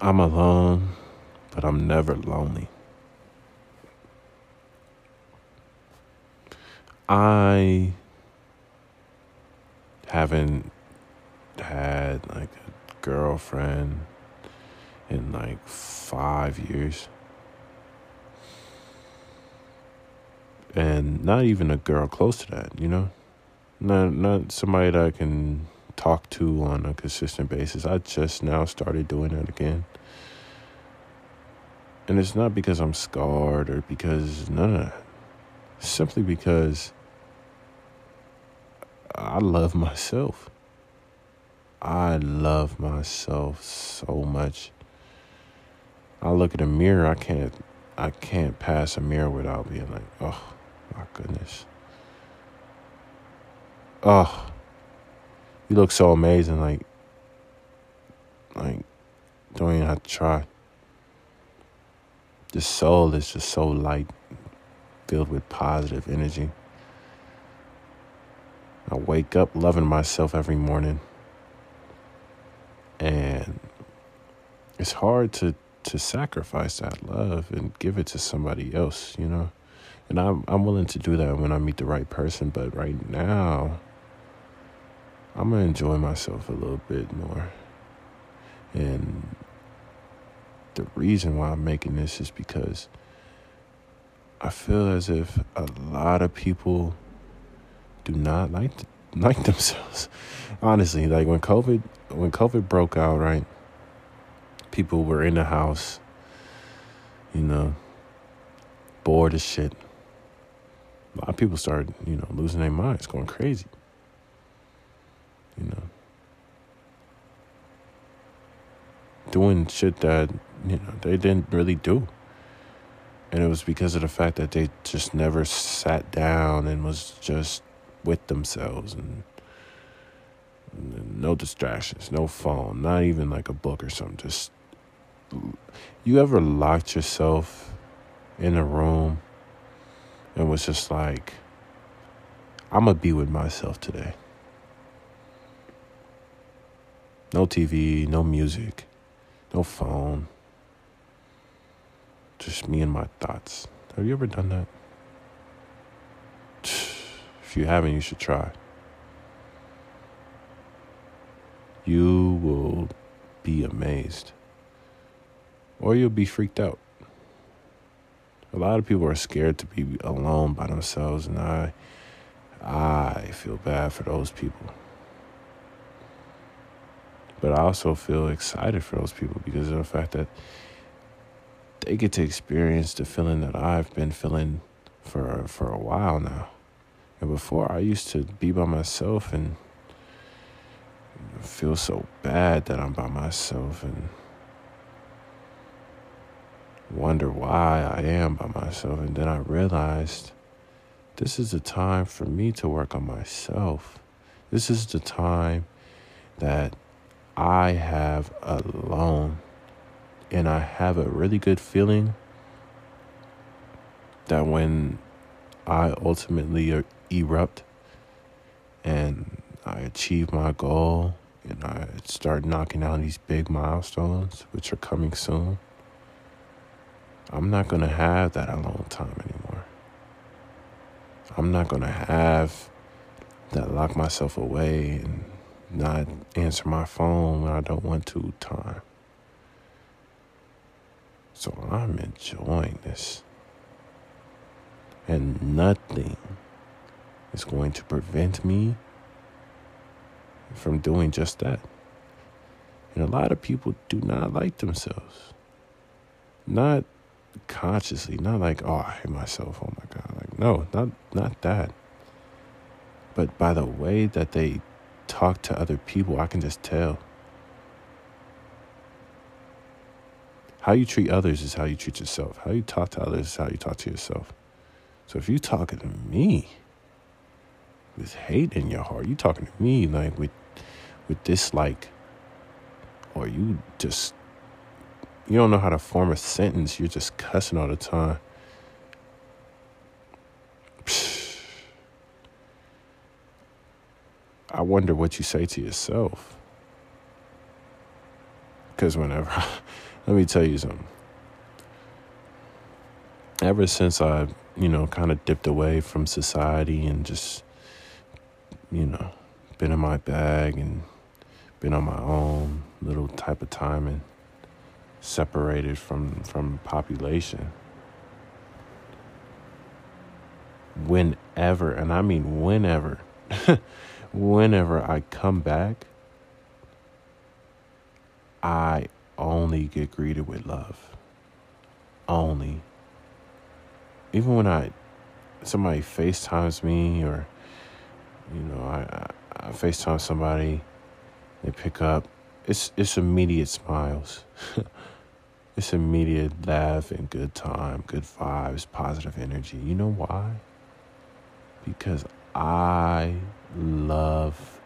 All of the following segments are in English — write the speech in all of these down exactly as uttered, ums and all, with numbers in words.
I'm alone, but I'm never lonely. I haven't had like a girlfriend in like five years. And not even a girl close to that, you know? Not not somebody that I can talk to on a consistent basis. I just now started doing that again. And it's not because I'm scarred or because none of that. It's simply because I love myself. I love myself so much. I look at a mirror, I can't I can't pass a mirror without being like, oh my goodness. Oh, you look so amazing, like like don't even have to try. The soul is just so light, filled with positive energy. I wake up loving myself every morning. And it's hard to, to sacrifice that love and give it to somebody else, you know? And I'm, I'm willing to do that when I meet the right person. But right now, I'm going to enjoy myself a little bit more. And the reason why I'm making this is because I feel as if a lot of people do not like th- like themselves. Honestly, like when COVID when COVID broke out, right? People were in the house, you know, bored as shit. A lot of people started, you know, losing their minds, going crazy. You know, doing shit that, you know, they didn't really do. And it was because of the fact that they just never sat down and was just with themselves, and, and no distractions, no phone, not even like a book or something. Just, you ever locked yourself in a room and was just like, I'm going to be with myself today. No T V, no music, no phone. Just me and my thoughts. Have you ever done that? If you haven't, you should try. You will be amazed. Or you'll be freaked out. A lot of people are scared to be alone by themselves, and I, I feel bad for those people. But I also feel excited for those people because of the fact that they get to experience the feeling that I've been feeling for for a while now. And before, I used to be by myself and feel so bad that I'm by myself and wonder why I am by myself. And then I realized this is the time for me to work on myself. This is the time that I have alone. And I have a really good feeling that when I ultimately erupt and I achieve my goal and I start knocking down these big milestones, which are coming soon, I'm not going to have that alone time anymore. I'm not going to have that lock myself away and not answer my phone when I don't want to time. So I'm enjoying this. And nothing is going to prevent me from doing just that. And a lot of people do not like themselves. Not consciously, not like, oh, I hate myself, oh my God. Like, no, not not that. But by the way that they talk to other people, I can just tell. How you treat others is how you treat yourself. How you talk to others is how you talk to yourself. So if you talking to me with hate in your heart, you talking to me like with with dislike, or you just, you don't know how to form a sentence, you're just cussing all the time. I wonder what you say to yourself. Because whenever I, let me tell you something. Ever since I, you know, kind of dipped away from society and just, you know, been in my bag and been on my own little type of time and separated from, from population, whenever, and I mean whenever, whenever I come back, I only get greeted with love. Only. Even when I, somebody FaceTimes me, or, you know, I, I, I FaceTime somebody, they pick up, it's, it's immediate smiles. It's immediate laugh and good time, good vibes, positive energy. You know why? Because I love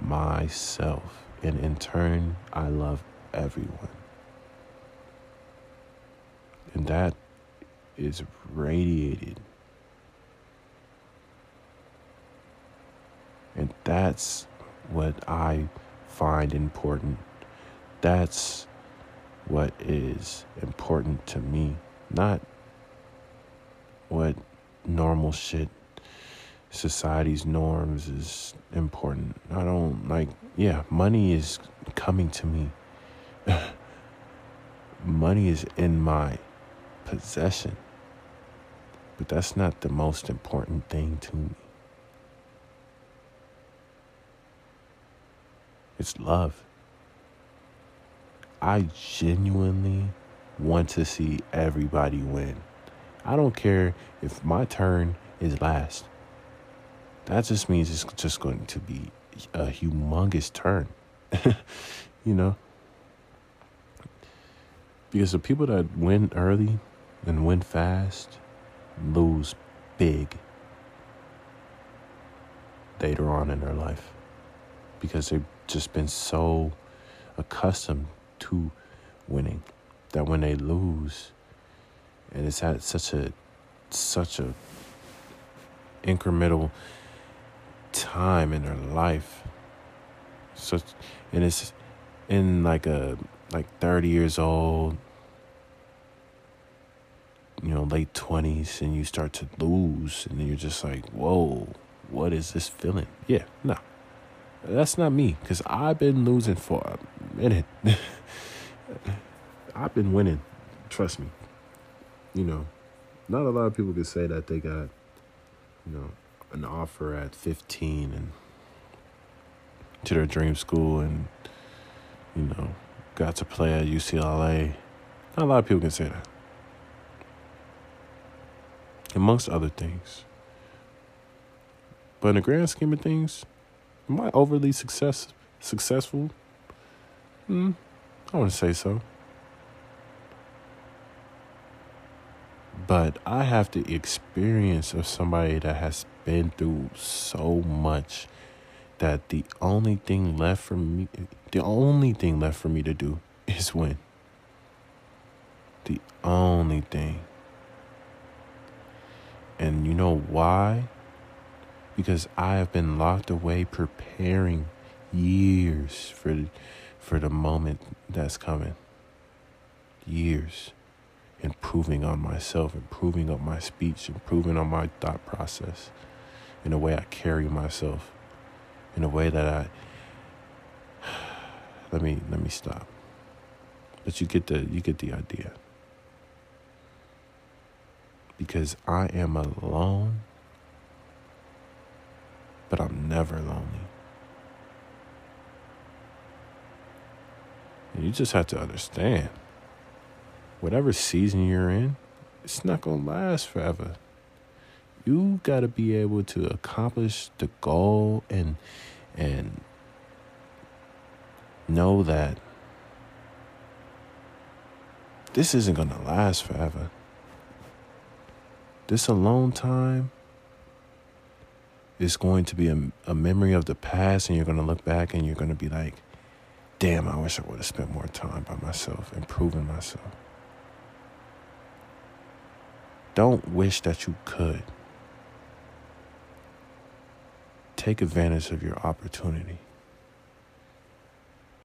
myself. And in turn, I love everyone. And that is radiated. And that's what I find important. That's what is important to me. Not what normal shit, society's norms is important. I don't like, yeah, money is coming to me. Money is in my possession. But that's not the most important thing to me. It's love. I genuinely want to see everybody win. I don't care if my turn is last. That just means it's just going to be a humongous turn. You know? Because the people that win early and win fast lose big later on in their life. Because they've just been so accustomed to winning that when they lose, and it's had such a such a incremental time in their life, so, and it's in like a like thirty years old, you know, late twenties, and you start to lose, and then you're just like, whoa, what is this feeling? Yeah, no. That's not me, because I've been losing for a minute. I've been winning. Trust me. You know, not a lot of people can say that they got, you know, an offer at fifteen and to their dream school and, you know, got to play at U C L A. Not a lot of people can say that. Amongst other things. But in the grand scheme of things, am I overly success, successful? Hmm, I wouldn't say so. But I have the experience of somebody that has been through so much that the only thing left for me, the only thing left for me to do is win. The only thing. And you know why? Because I have been locked away preparing years for the, for the moment that's coming. Years. Improving on myself, improving on my speech, improving on my thought process, in the way I carry myself, in the way that I... Let me let me stop. But you get the you get the idea. Because I am alone, but I'm never lonely. And you just have to understand, whatever season you're in, it's not going to last forever. You got to be able to accomplish the goal and and know that this isn't going to last forever. This alone time, it's going to be a, a memory of the past, and you're going to look back and you're going to be like, damn, I wish I would have spent more time by myself, improving myself. Don't wish that you could. Take advantage of your opportunity.